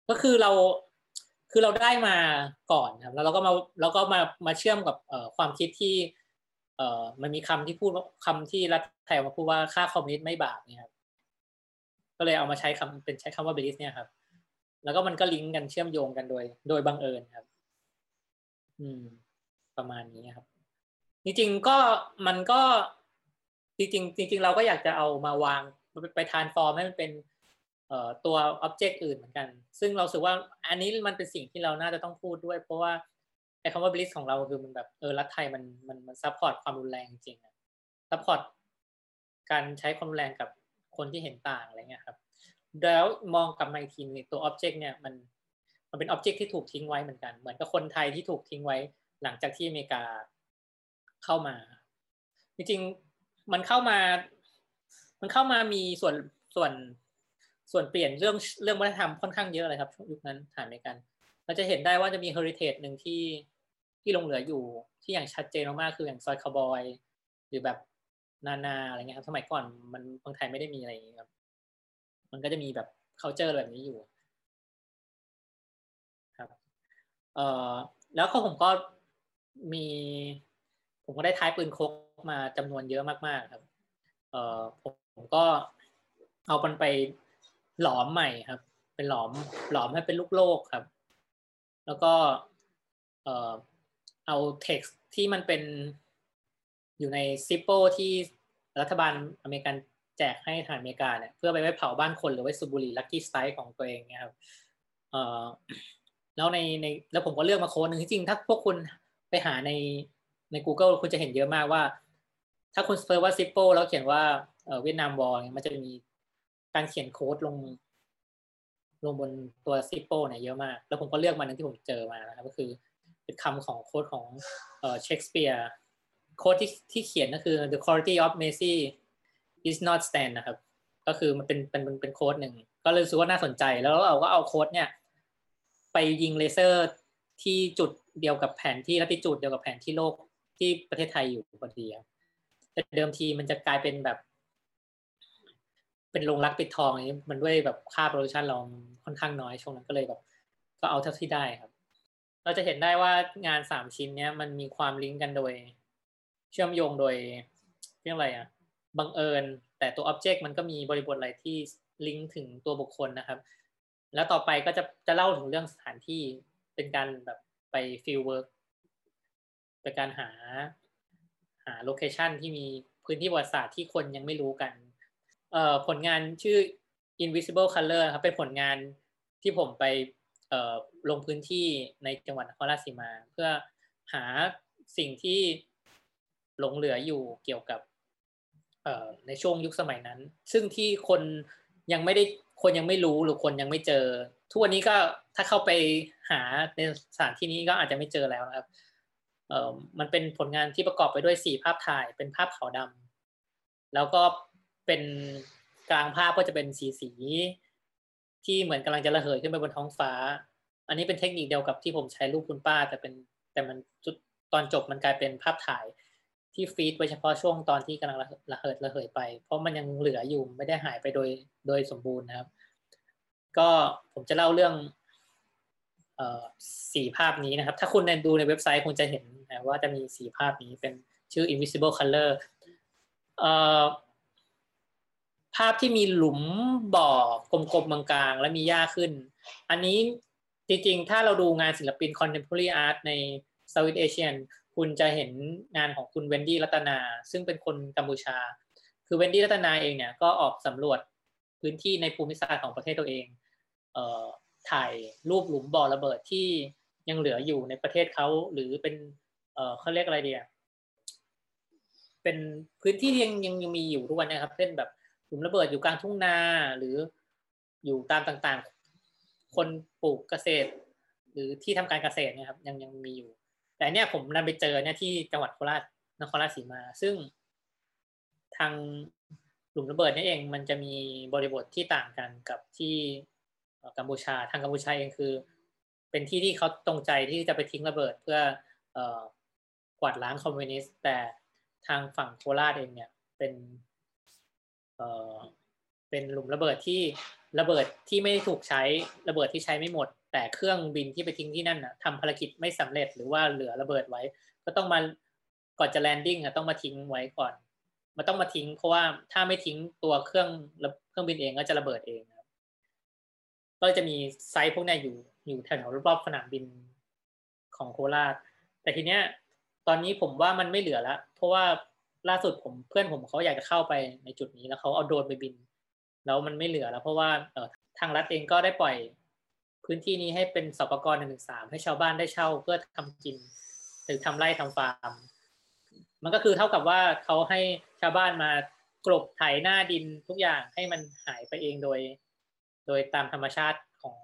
ก็คือเราคือเราได้มาก่อนครับแล้วเราก็มาเราก็มามาเชื่อมกับความคิดที่เอ่อมันมีคำที่พูดคำที่รัฐไทยมาพูดว่าค่าคอมมิวนิสต์ไม่บาปเนี่ยครับก็เลยเอามาใช้คำเป็นใช้คำว่า bliss เนี่ยครับแล้วก็มันก็ลิงก์กันเชื่อมโยงกันโดยโดยบังเอิญครับอืมประมาณนี้ครับจริงๆก็มันก็จริงๆจริงๆเราก็อยากจะเอามาวางไปทรานส์ฟอร์มให้มันเป็นเอ่อตัวอ็อบเจกต์อื่นเหมือนกันซึ่งเราสึกว่าอันนี้มันเป็นสิ่งที่เราน่าจะต้องพูดด้วยเพราะว่าไอ้คำว่า bliss ของเราคือมันแบบเออรัฐไทยมันมันมันซัพพอร์ตความรุนแรงจริงอ่ะซัพพอร์ตการใช้ความรุนแรงกับคนที่เห็นต่างอะไรเงี้ยครับแล้วมองกลับมาอีกทีนี่ตัวอ็อบเจกต์เนี่ยมันมันเป็นอ็อบเจกต์ที่ถูกทิ้งไว้เหมือนกันเหมือนกับคนไทยที่ถูกทิ้งไว้หลังจากที่อเมริกาเข้ามาจริงๆมันเข้ามามันเข้ามามีส่วนส่วนส่วนเปลี่ยนเรื่องเรื่องวัฒนธรรมค่อนข้างเยอะเลยครับช่วงยุคนั้นฐานในกันเราจะเห็นได้ว่าจะมีเฮอริเทจหนึ่งที่ที่ลงเหลืออยู่ที่อย่างชัดเจนมากๆคืออย่างซอยคาวบอยหรือแบบนานาอะไรเงี้ยครับสมัยก่อนมันเมืองไทยไม่ได้มีอะไรอย่างเงี้ยครับมันก็จะมีแบบ culture แบบนี้อยู่ครับเอ่อแล้วก็ผมก็มีผมก็ได้ท้ายปืนโคกมาจำนวนเยอะมากๆครับเอ่อผมก็เอามันไปหลอมใหม่ครับเป็นหลอมหลอมให้เป็นลูกโลกครับแล้วก็เอ่อเอาเท็กซ์ที่มันเป็นอยู่ในซิปโปที่รัฐบาลอเมริกันแจกให้ทหารอเมริกาเนี่ยเพื่อไปไว้เผาบ้านคนหรือไว้สูบบุหรี่ลัคกี้สไตล์ของตัวเองเนี่ยครับเอ่อแล้วในในแล้วผมก็เลือกมาโค้ดนึงที่จริงถ้าพวกคุณไปหาในใน Google คุณจะเห็นเยอะมากว่าถ้าคุณเซิร์ชว่าซิปโปแล้วเขียนว่าเอ่อเวียดนามวอร์มันจะมีการเขียนโค้ดลงลงบนตัวซิปโปเนี่ยเยอะมากแล้วผมก็เลือกมาหนึ่งที่ผมเจอมานะครับก็คือเป็นคำของโค้ดของเอ่อเชคสเปียร์โค้ดที่ที่เขียนก็คือ The Quality of Mercy Is Not Strained นะครับก็คือมันเป็นเป็นเป็นโค้ดหนึ่งก็เลยรู้สึกว่าน่าสนใจแล้วเราก็เอาโค้ดเนี่ยไปยิงเลเซอร์ที่จุดเดียวกับแผนที่ลัติจูดเดียวกับแผนที่โลกที่ประเทศไทยอยู่พอดีครับแต่เดิมทีมันจะกลายเป็นแบบเป็นโรงรักปิดทองนี้มันด้วยแบบค่าโปรดักชันเราค่อนข้างน้อยช่วงนั้นก็เลยแบบก็เอาเท่าที่ได้ครับเราจะเห็นได้ว่างานสามชิ้นเนี้ยมันมีความลิงก์กันโดยเชื่อมโยงโดยเรื่องอะไรอ่ะบังเอิญแต่ตัวอ็อบเจกต์มันก็มีบริบทอะไรที่ลิงก์ถึงตัวบุคคลนะครับแล้วต่อไปก็จะจะเล่าถึงเรื่องสถานที่เป็นการแบบไปฟิลด์เวิร์คเป็นการหาหาโลเคชั่นที่มีพื้นที่ประวัติศาสตร์ที่คนยังไม่รู้กันเอ่อผลงานชื่อ Invisible Color ครับเป็นผลงานที่ผมไปเอ่อลงพื้นที่ในจังหวัดนครราชสีมาเพื่อหาสิ่งที่หลงเหลืออยู่เกี่ยวกับเอ่อในช่วงยุคสมัยนั้นซึ่งที่คนยังไม่ได้คนยังไม่รู้หรือคนยังไม่เจอทุกวันนี้ก็ถ้าเข้าไปหาในสถานที่นี้ก็อาจจะไม่เจอแล้วนะครับเอ่อมันเป็นผลงานที่ประกอบไปด้วยสี่ภาพถ่ายเป็นภาพขาวดำแล้วก็เป็นกลางภาพก็จะเป็นสีสีที่เหมือนกำลังจะระเหยขึ้นไปบนท้องฟ้าอันนี้เป็นเทคนิคเดียวกับที่ผมใช้รูปคุณป้าแต่เป็นแต่มันจุดตอนจบมันกลายเป็นภาพถ่ายที่ฟีดไว้เฉพาะช่วงตอนที่กำลังระเหิดระเหยไปเพราะมันยังเหลืออยู่ไม่ได้หายไปโดยโดยสมบูรณ์นะครับก็ผมจะเล่าเรื่องเอ่อสี่ภาพนี้นะครับถ้าคุณดูในเว็บไซต์คุณจะเห็นนะว่าจะมีสี่ภาพนี้เป็นชื่อ Invisible Color เอ่อภาพที่มีหลุมบ่อกลมๆกลางๆและมีหญ้าขึ้นอันนี้จริงๆถ้าเราดูงานศิลปิน Contemporary Art ใน Southeast Asian คุณจะเห็นงานของคุณเวนดี้รัตนาซึ่งเป็นคนกัมพูชาคือเวนดี้รัตนาเองเนี่ยก็ออกสำรวจพื้นที่ในภูมิศาสตร์ของประเทศตัวเองเอ่อ ถ่ายรูปหลุมบ่อระเบิดที่ยังเหลืออยู่ในประเทศเขาหรือเป็นเอ่อเขาเรียกอะไรดีอ่ะเป็นพื้นที่ที่ยังยังยังมีอยู่ทุกวันนะครับเช่นแบบหลุมระเบิดอยู่กลางทุ่งนาหรืออยู่ตามต่างๆคนปลูกเกษตรหรือที่ทำการเกษตรนะครับยังยังมีอยู่แต่เนี่ยผมนำไปเจอเนี่ยที่จังหวัดโคราชนครราชสีมาซึ่งทางหลุมระเบิดนี่เองมันจะมีบริบทที่ต่างกันกับที่กัมพูชาทางกัมพูชาเองคือเป็นที่ที่เขาตรงใจที่จะไปทิ้งระเบิดเพื่อเอ่อกวาดล้างคอมมิวนิสต์แต่ทางฝั่งโคราชเองเนี่ยเป็นเอ่อเป็นหลุมระเบิดที่ระเบิดที่ไม่ถูกใช้ระเบิดที่ใช้ไม่หมดแต่เครื่องบินที่ไปทิ้งที่นั่นน่ะทำภารกิจไม่สำเร็จหรือว่าเหลือระเบิดไว้ก็ต้องมาก่อนจะแลนดิ้งอ่ะต้องมาทิ้งไว้ก่อนมันต้องมาทิ้งเพราะว่าถ้าไม่ทิ้งตัวเครื่องเครื่องบินเองก็จะระเบิดเองครับก็จะมีไซต์พวกนี้อยู่อยู่แถวรอบสนามบินของโคราชแต่ทีเนี้ยตอนนี้ผมว่ามันไม่เหลือแล้วเพราะว่าล่าสุดผมเพื่อนผมเขาอยากจะเข้าไปในจุดนี้แล้วเขาเอาโดรนไปบินแล้วมันไม่เหลือแล้วเพราะว่าเอ่อทางรัฐเองก็ได้ปล่อยพื้นที่นี้ให้เป็นสปกหนึ่งหนึ่งสามให้ชาวบ้านได้เช่าเพื่อทำกินหรือทำไร่ทำฟาร์มมันก็คือเท่ากับว่าเขาให้ชาวบ้านมากลบไถหน้าดินทุกอย่างให้มันหายไปเองโดยโดยตามธรรมชาติของ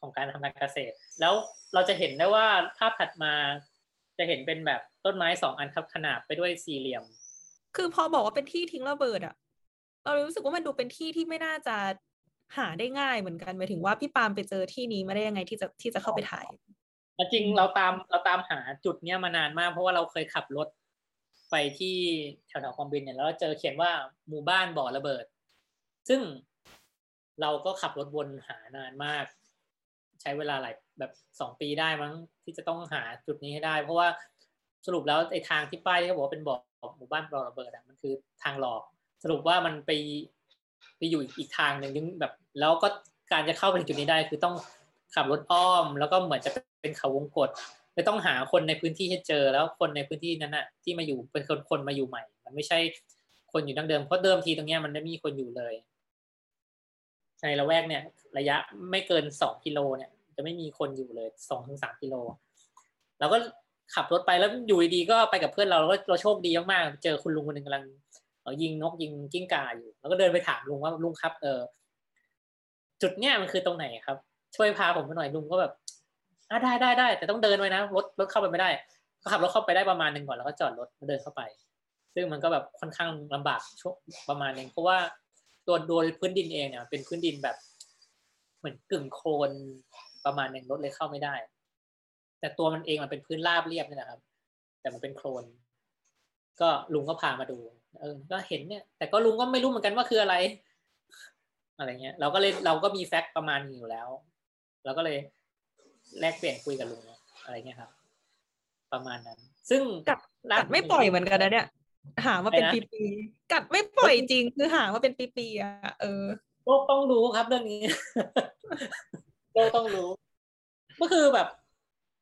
ของการทำการเกษตรแล้วเราจะเห็นได้ว่าภาพถัดมาจะเห็นเป็นแบบต้นไม้สองอันทับขนาบไปด้วยสี่เหลี่ยมคือพอบอกว่าเป็นที่ทิ้งระเบิดอะเรารู้สึกว่ามันดูเป็นที่ที่ไม่น่าจะหาได้ง่ายเหมือนกันหมายถึงว่าพี่ปาล์มไปเจอที่นี้มาได้ยังไงที่จะที่จะเข้าไปถ่ายจริงเราตามเราตามหาจุดเนี้ยมานานมากเพราะว่าเราเคยขับรถไปที่แถวๆคอมบินเนี่ยแล้วเจอเขียนว่าหมู่บ้านบ่อระเบิดซึ่งเราก็ขับรถวนหานานมากใช้เวลาหลายแบบสองปีได้มั้งที่จะต้องหาจุดนี้ให้ได้เพราะว่าสรุปแล้วไอ้ทางที่ป้ายที่เขาบอกว่าเป็นบ่อหมู่บ้านบ่อระเบิดอ่ะมันคือทางหลอกสรุปว่ามันไปไปอยู่อีกทางนึงแบบแล้วก็การจะเข้าไปจุดนี้ได้คือต้องขับรถอ้อมแล้วก็เหมือนจะเป็นเขาวงกฏจะต้องหาคนในพื้นที่ให้เจอแล้วคนในพื้นที่นั้นน่ะที่มาอยู่เป็นคนคนมาอยู่ใหม่มันไม่ใช่คนอยู่ดั้งเดิมเพราะเดิมทีตรงเนี้ยมันไม่มีคนอยู่เลยในละแวกเนี่ยระยะไม่เกินสองกิโลเนี่ยจะไม่มีคนอยู่เลย สองถึงสาม กิโลเราก็ขับรถไปแล้วอยู่ดีๆก็ไปกับเพื่อนเราแล้วเราโชคดีมากๆเจอคุณลุงคนนึงกำลังยิงนกยิงกิ้งก่าอยู่แล้วก็เดินไปถามลุงว่าลุงครับเออจุดเนี้ยมันคือตรงไหนครับช่วยพาผมไปหน่อยลุงก็แบบอ่ะได้ได้ได้แต่ต้องเดินไว้นะรถรถเข้าไปไม่ได้ก็ขับรถเข้าไปได้ประมาณนึงก่อนแล้วก็จอดรถเดินเข้าไปซึ่งมันก็แบบค่อนข้างลำบากช่วงประมาณนึงเพราะว่าตัวโดยพื้นดินเองเนี่ยเป็นพื้นดินแบบเหมือนกึ่งโคลนประมาณนึงรถเลยเข้าไม่ได้แต่ตัวมันเองมันเป็นพื้นราบเรียบนี่แหละครับแต่มันเป็นโคลนก็ลุงก็พามาดูเออก็เห็นเนี่ยแต่ก็ลุงก็ไม่รู้เหมือนกันว่าคืออะไรอะไรเงี้ยเราก็เลยเราก็มีแฟกต์ประมาณอยู่แล้วเราก็เลยแลกเปลี่ยนคุยกับลุงอะไรเงี้ยครับประมาณนั้นซึ่งกัดกัดไม่ปล่อยเหมือนกันนะเนี่ยหามาเป็นปีๆกัดไม่ปล่อยจริงคือหามาเป็นปีๆอ่ะเออโลกต้องรู้ครับเรื่องนี้โลกต้องรู้ก็คือแบบ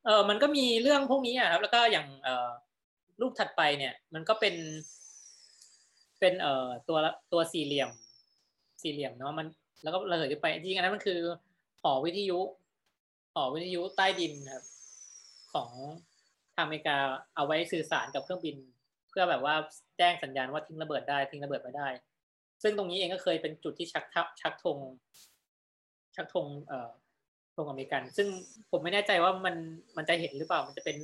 เออมันก็มีเรื่องพวกนี้อ่ะครับแล้วก็อย่างเออรูปถัดไปเนี่ยมันก็เป็นเป็นเอ่อตัวตัวสี่เหลี่ยมสี่เหลี่ยมเนาะมันแล้วก็ระเหิดไปจริงๆอันนั้นมันคือหอวิทยุหอวิทยุใต้ดินครับของทางอเมริกาเอาไว้สื่อสารกับเครื่องบินเพื่อแบบว่าแจ้งสัญญาณว่าทิ้งระเบิดได้ทิ้งระเบิดไม่ได้ซึ่งตรงนี้เองก็เคยเป็นจุดที่ชักทับชักธงชักธงเอ่อธงอเมริกันซึ่งผมไม่แน่ใจว่ามันมันจะเห็นหรือเปล่ามันจะเป็น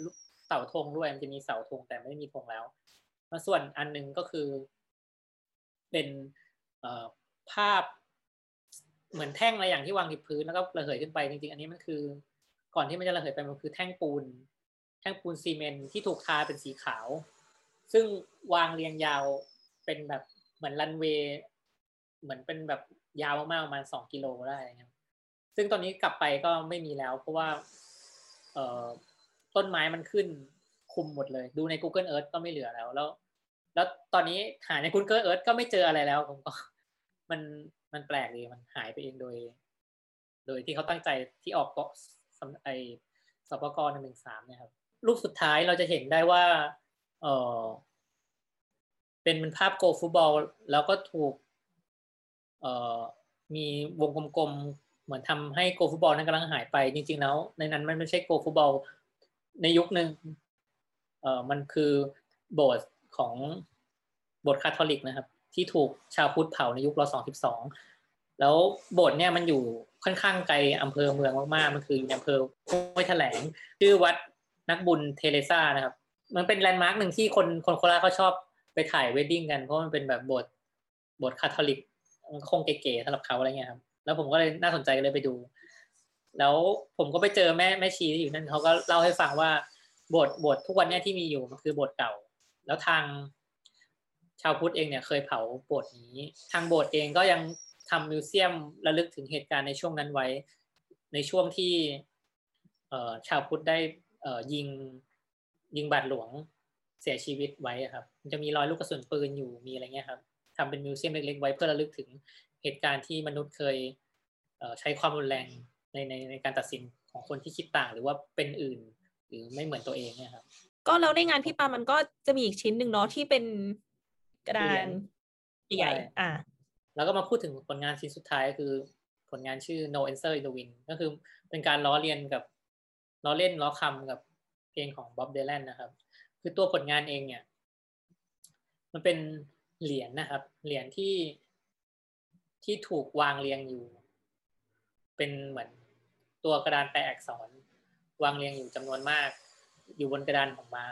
เสาธงด้วยมันจะมีเสาธงแต่ไม่มีธงแล้วส่วนอันนึงก็คือเป็นภาพเหมือนแท่งอะไรอย่างที่วางที่พื้นแล้วก็ระเหยขึ้นไปจริงๆอันนี้มันคือก่อนที่มันจะระเหยไปมันคือแท่งปูนแท่งปูนซีเมนต์ที่ถูกทาเป็นสีขาวซึ่งวางเรียงยาวเป็นแบบเหมือนรันเวย์เหมือนเป็นแบบยาวมากๆประมาณสองกิโลได้ครับซึ่งตอนนี้กลับไปก็ไม่มีแล้วเพราะว่าต้นไม้มันขึ้นคุมหมดเลยดูใน Google Earth ก็ไม่เหลือแล้วแล้วแล้วตอนนี้หาใน Google Earth ก็ไม่เจออะไรแล้วผมก็มันมันแปลกดีมันหายไปเองโดยโดยที่เขาตั้งใจที่ออกเกาะไอสปกหนึ่งหนึ่งสามเนี่ยครับรูปสุดท้ายเราจะเห็นได้ว่าเออเป็นเป็นภาพโกฟุตบอลแล้วก็ถูกเอ่อมีวงกลม เหมือนทำให้โกฟุตบอลนั้นกำลังหายไปจริงๆแล้วในนั้นมันไม่ใช่โกฟุตบอลในยุคนึงเอ่อมันคือโบสถ์ของโบสถ์คาทอลิกนะครับที่ถูกชาวพุทธเผาในยุครสองพันสองร้อยสิบสองแล้วโบสถ์เนี่ยมันอยู่ค่อนข้างไกลอำเภอเมืองมากๆมันคืออยู่ในอำเภอห้วยแถลงชื่อวัดนักบุญเทเลซ่านะครับมันเป็นแลนด์มาร์คหนึ่งที่คนคนโคราชเขาชอบไปถ่ายเวดดิ้งกันเพราะมันเป็นแบบโบสถ์โบสถ์คาทอลิกคงเก๋ๆสำหรับเขาอะไรเงี้ยครับแล้วผมก็เลยน่าสนใจก็เลยไปดูแล้วผมก็ไปเจอแม่แม่ชีที่อยู่นั่นเขาก็เล่าให้ฟังว่าโบสถ์โบสถ์ทุกวันนี้ที่มีอยู่มันคือโบสถ์เก่าแล้วทางชาวพุทธเองเนี่ยเคยเผาโบสถ์นี้ทางโบสถ์เองก็ยังทำมิวเซียมระลึกถึงเหตุการณ์ในช่วงนั้นไว้ในช่วงที่ชาวพุทธได้ยิงยิงบาทหลวงเสียชีวิตไว้ครับจะมีรอยลูกกระสุนปืนอยู่มีอะไรเงี้ยครับทำเป็นมิวเซียมเล็กๆไว้เพื่อระลึกถึงเหตุการณ์ที่มนุษย์เคยใช้ความรุนแรงในในในการตัดสินของคนที่คิดต่างหรือว่าเป็นอื่นหรือไม่เหมือนตัวเองเนี่ยครับก็แล้วในงานพี่ปามันก็จะมีอีกชิ้นหนึ่งเนาะที่เป็นกระดานใหญ่ๆอ่าแล้วก็มาพูดถึงผลงานชิ้นสุดท้ายคือผลงานชื่อ No Answers in the Wind ก็คือเป็นการล้อเลียนกับล้อเล่นล้อคำกับเพลงของบ๊อบ ไดแลนนะครับคือตัวผลงานเองเนี่ยมันเป็นเหรียญ น, นะครับเหรียญที่ที่ถูกวางเรียงอยู่เป็นเหมือนตัวกระดานแปลอักษรวางเรียงอยู่จำนวนมากอยู่บนกระดานของไม้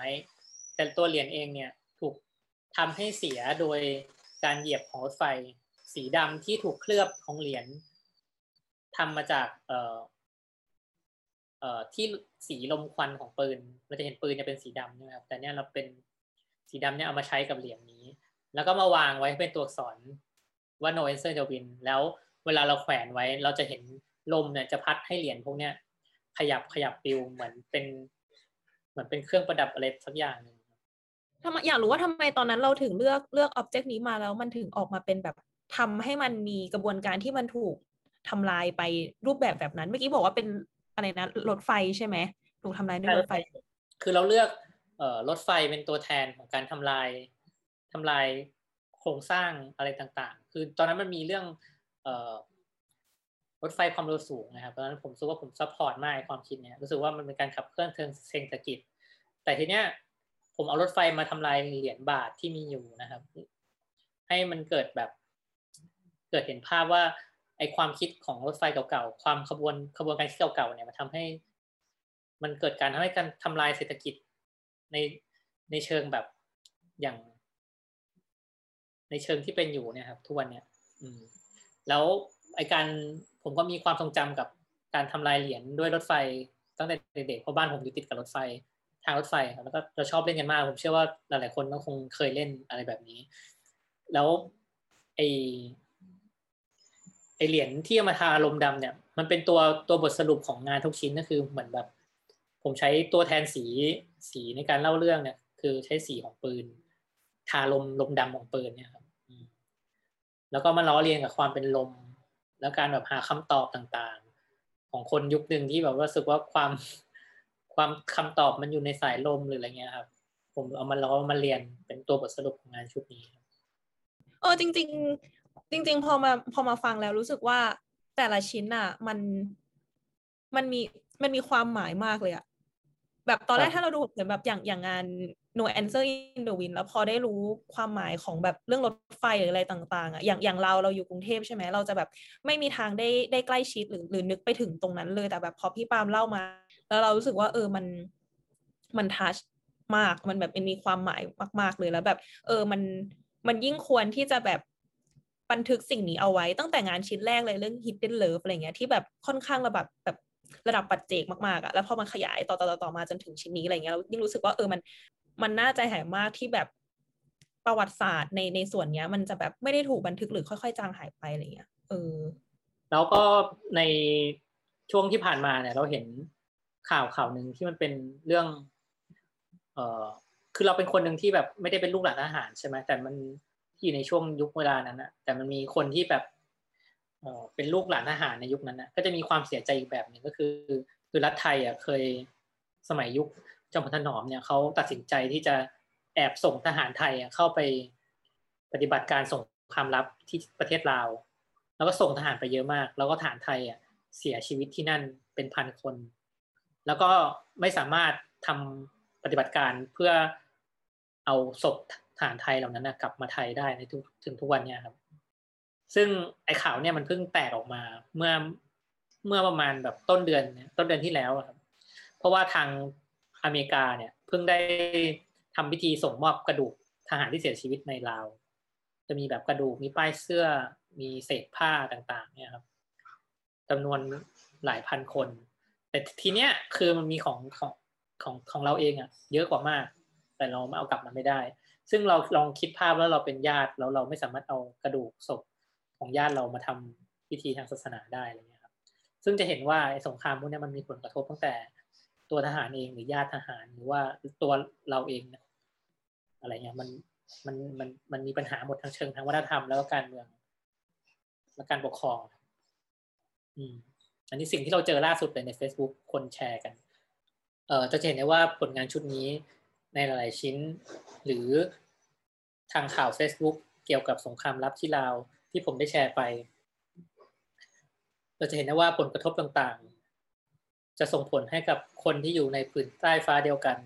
แต่ตัวเหรียญเองเนี่ยถูกทำให้เสียโดยการเหยียบของรถไฟสีดำที่ถูกเคลือบของเหรียญทำมาจากเอ่อเอ่อที่สีลมควันของปืนเราจะเห็นปืนจะเป็นสีดำใช่ไหมครับแต่เนี่ยเราเป็นสีดำเนี่ยเอามาใช้กับเหรียญนี้แล้วก็มาวางไว้เป็นตัวอักษรว่า No Answer in the Wind แล้วเวลาเราแขวนไว้เราจะเห็นลมเนี่ยจะพัดให้เหรียญพวกเนี้ยขยับขยับปลิวเหมือนเป็นเหมือนเป็นเครื่องประดับอะไรสักอย่างนึงทำไมอยากรู้ว่าทำไมตอนนั้นเราถึงเลือกเลือกอ็อบเจกต์นี้มาแล้วมันถึงออกมาเป็นแบบทำให้มันมีกระบวนการที่มันถูกทำลายไปรูปแบบแบบนั้นเมื่อกี้บอกว่าเป็นอะไรนะรถไฟใช่ไหมถูกทำลายด้วยรถไฟคือเราเลือกเอ่อรถไฟเป็นตัวแทนของการทำลายทำลายโครงสร้างอะไรต่างๆคือตอนนั้นมันมีเรื่องรถไฟความเร็วสูงนะครับตอนนั้นผมรู้สึกว่าผมซัพพอร์ตมากความคิดเนี้ยรู้สึกว่ามันเป็นการขับเคลื่อนเชิงเศรษฐกิจแต่ทีเนี้ยผมเอารถไฟมาทำลายเหรียญบาทที่มีอยู่นะครับให้มันเกิดแบบเกิดเห็นภาพว่าไอ้ความคิดของรถไฟเก่าๆความขบวนขบวนการคิดเก่าๆเนี่ยมันทำให้มันเกิดการทำให้การทำลายเศรษฐกิจในในเชิงแบบอย่างในเชิงที่เป็นอยู่เนี่ยครับทุกวันเนี่ยแล้วไอ้การผมก็มีความทรงจำกับการทำลายเหรียญด้วยรถไฟตั้งแต่เด็กๆเพราะบ้านผมอยู่ติดกับรถไฟทางรถไฟครับแล้วก็เราชอบเล่นกันมากผมเชื่อว่าหลายๆคนก็คงเคยเล่นอะไรแบบนี้แล้วไอ้ไอ้เหรียญที่เอามาทาลมดำเนี่ยมันเป็นตัวตัวบทสรุปของงานทุกชิ้นก็คือเหมือนแบบผมใช้ตัวแทนสีสีในการเล่าเรื่องเนี่ยคือใช้สีของปืนทาลมลมดำของปืนเนี่ยครับแล้วก็มาล้อเลียนกับความเป็นลมแล้วการแบบหาคำตอบต่างๆของคนยุคนึงที่แบบรู้สึกว่าความความคำตอบมันอยู่ในสายลมหรืออะไรเงี้ยครับผมเอามาล้อมาเรียนเป็นตัวบทสรุปของงานชุดนี้เออจริงๆจริงๆพอมาพอมาฟังแล้วรู้สึกว่าแต่ละชิ้นอ่ะมันมันมีมันมีความหมายมากเลยอ่ะแบบตอนแรกถ้าเราดูเหมือนแบบอย่างอย่างงาน No Answer in the Wind แล้วพอได้รู้ความหมายของแบบเรื่องรถไฟหรืออะไรต่างๆอ่ะอย่างอย่างเราเราอยู่กรุงเทพใช่ไหมเราจะแบบไม่มีทางได้ได้ใกล้ชิดหรือหรือนึกไปถึงตรงนั้นเลยแต่แบบพอพี่ปาล์มเล่ามาแล้วเรารู้สึกว่าเออมันมันทัชมากมันแบบมีความหมายมากๆเลยแล้วแบบเออมันมันยิ่งควรที่จะแบบบันทึกสิ่งนี้เอาไว้ตั้งแต่งานชิ้นแรกเลยเรื่อง Hidden Love อะไรเงี้ยที่แบบค่อนข้างระแบบแบบระดับปัจเจกมากๆอ่ะแล้วพอมันขยายต่อๆๆมาจนถึงชิ้นนี้อะไรเงี้ยเรายิ่งรู้สึกว่าเออมันมันน่าใจหายมากที่แบบประวัติศาสตร์ในในส่วนเนี้ยมันจะแบบไม่ได้ถูกบันทึกหรือค่อยๆจางหายไปอะไรเงี้ยเออแล้วก็ในช่วงที่ผ่านมาเนี่ยเราเห็นข่าวข่าวนึงที่มันเป็นเรื่องเอ่อคือเราเป็นคนนึงที่แบบไม่ได้เป็นลูกหลานทหารใช่มั้ยแต่มันอยู่ในช่วงยุคเวลานั้นน่ะแต่มันมีคนที่แบบเอ่อเป็นลูกหลานทหารในยุคนั้นน่ะก็จะมีความเสียใจอีกแบบนึงก็คือคือรัฐไทยอ่ะเคยสมัยยุคจอมพลถนอมเนี่ยเค้าตัดสินใจที่จะแอบส่งทหารไทยเข้าไปปฏิบัติการสงครามลับที่ประเทศลาวแล้วก็ส่งทหารไปเยอะมากแล้วก็ทหารไทยอ่ะ เสียชีวิตที่นั่นเป็นพันคนแล้วก็ไม่สามารถทำปฏิบัติการเพื่อเอาศพทหารไทยเหล่านั้นนะกลับมาไทยได้ในถึงทุกวันนี้ครับซึ่งไอ้ข่าวเนี่ยมันเพิ่งแตกออกมาเมื่อเมื่อประมาณแบบต้นเดือนต้นเดือนที่แล้วครับเพราะว่าทางอเมริกาเนี่ยเพิ่งได้ทำพิธีส่งมอบกระดูกทหารที่เสียชีวิตในลาวจะมีแบบกระดูกมีป้ายเสื้อมีเศษผ้าต่างๆเนี่ยครับจำนวนหลายพันคนแต่ทีเนี้ยคือมันมีของของของของเราเองอ่ะเยอะกว่ามากแต่เราไม่เอากลับมาไม่ได้ซึ่งเราลองคิดภาพแล้วเราเป็นญาติแล้วเราไม่สามารถเอากระดูกศพของญาติเรามาทำพิธีทางศาสนาได้อะไรเงี้ยครับซึ่งจะเห็นว่าสงครามพวกนี้มันมีผลกระทบตั้งแต่ตัวทหารเองหรือญาติทหารหรือว่าตัวเราเองอะไรเงี้ยมันมันมันมันมีปัญหาหมดทั้งเชิงทางวัฒนธรรมแล้วก็การเมืองและการปกครองอืมอันนี้สิ่งที่เราเจอล่าสุดเลยใน Facebook คนแชร์กันเอ่อจะเห็นได้ว่าผลงานชุดนี้ในหลายๆชิ้นหรือทางข่าว Facebook เกี่ยวกับสงครามลับที่ลาวที่ผมได้แชร์ไปเราจะเห็นได้ว่าผลกระทบต่างๆจะส่งผลให้กับคนที่อยู่ในผืนใต้ฟ้าเดียวกัน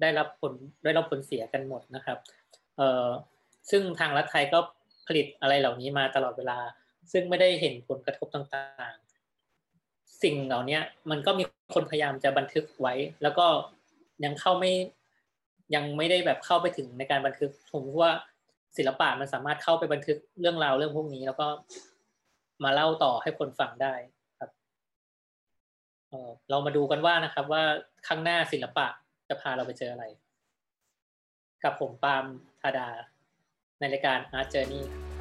ได้รับผลได้รับผลเสียกันหมดนะครับเอ่อซึ่งทางรัฐไทยก็ผลิตอะไรเหล่านี้มาตลอดเวลาซึ่งไม่ได้เห็นผลกระทบต่างๆสิ่งเหล่านี้มันก็มีคนพยายามจะบันทึกไว้แล้วก็ยังเข้าไม่ยังไม่ได้แบบเข้าไปถึงในการบันทึกผมว่าศิลปะมันสามารถเข้าไปบันทึกเรื่องราวเรื่องพวกนี้แล้วก็มาเล่าต่อให้คนฟังได้ครับเออเรามาดูกันว่านะครับว่าข้างหน้าศิลปะจะพาเราไปเจออะไรกับผมปาล์มธาดาในรายการ Art Journey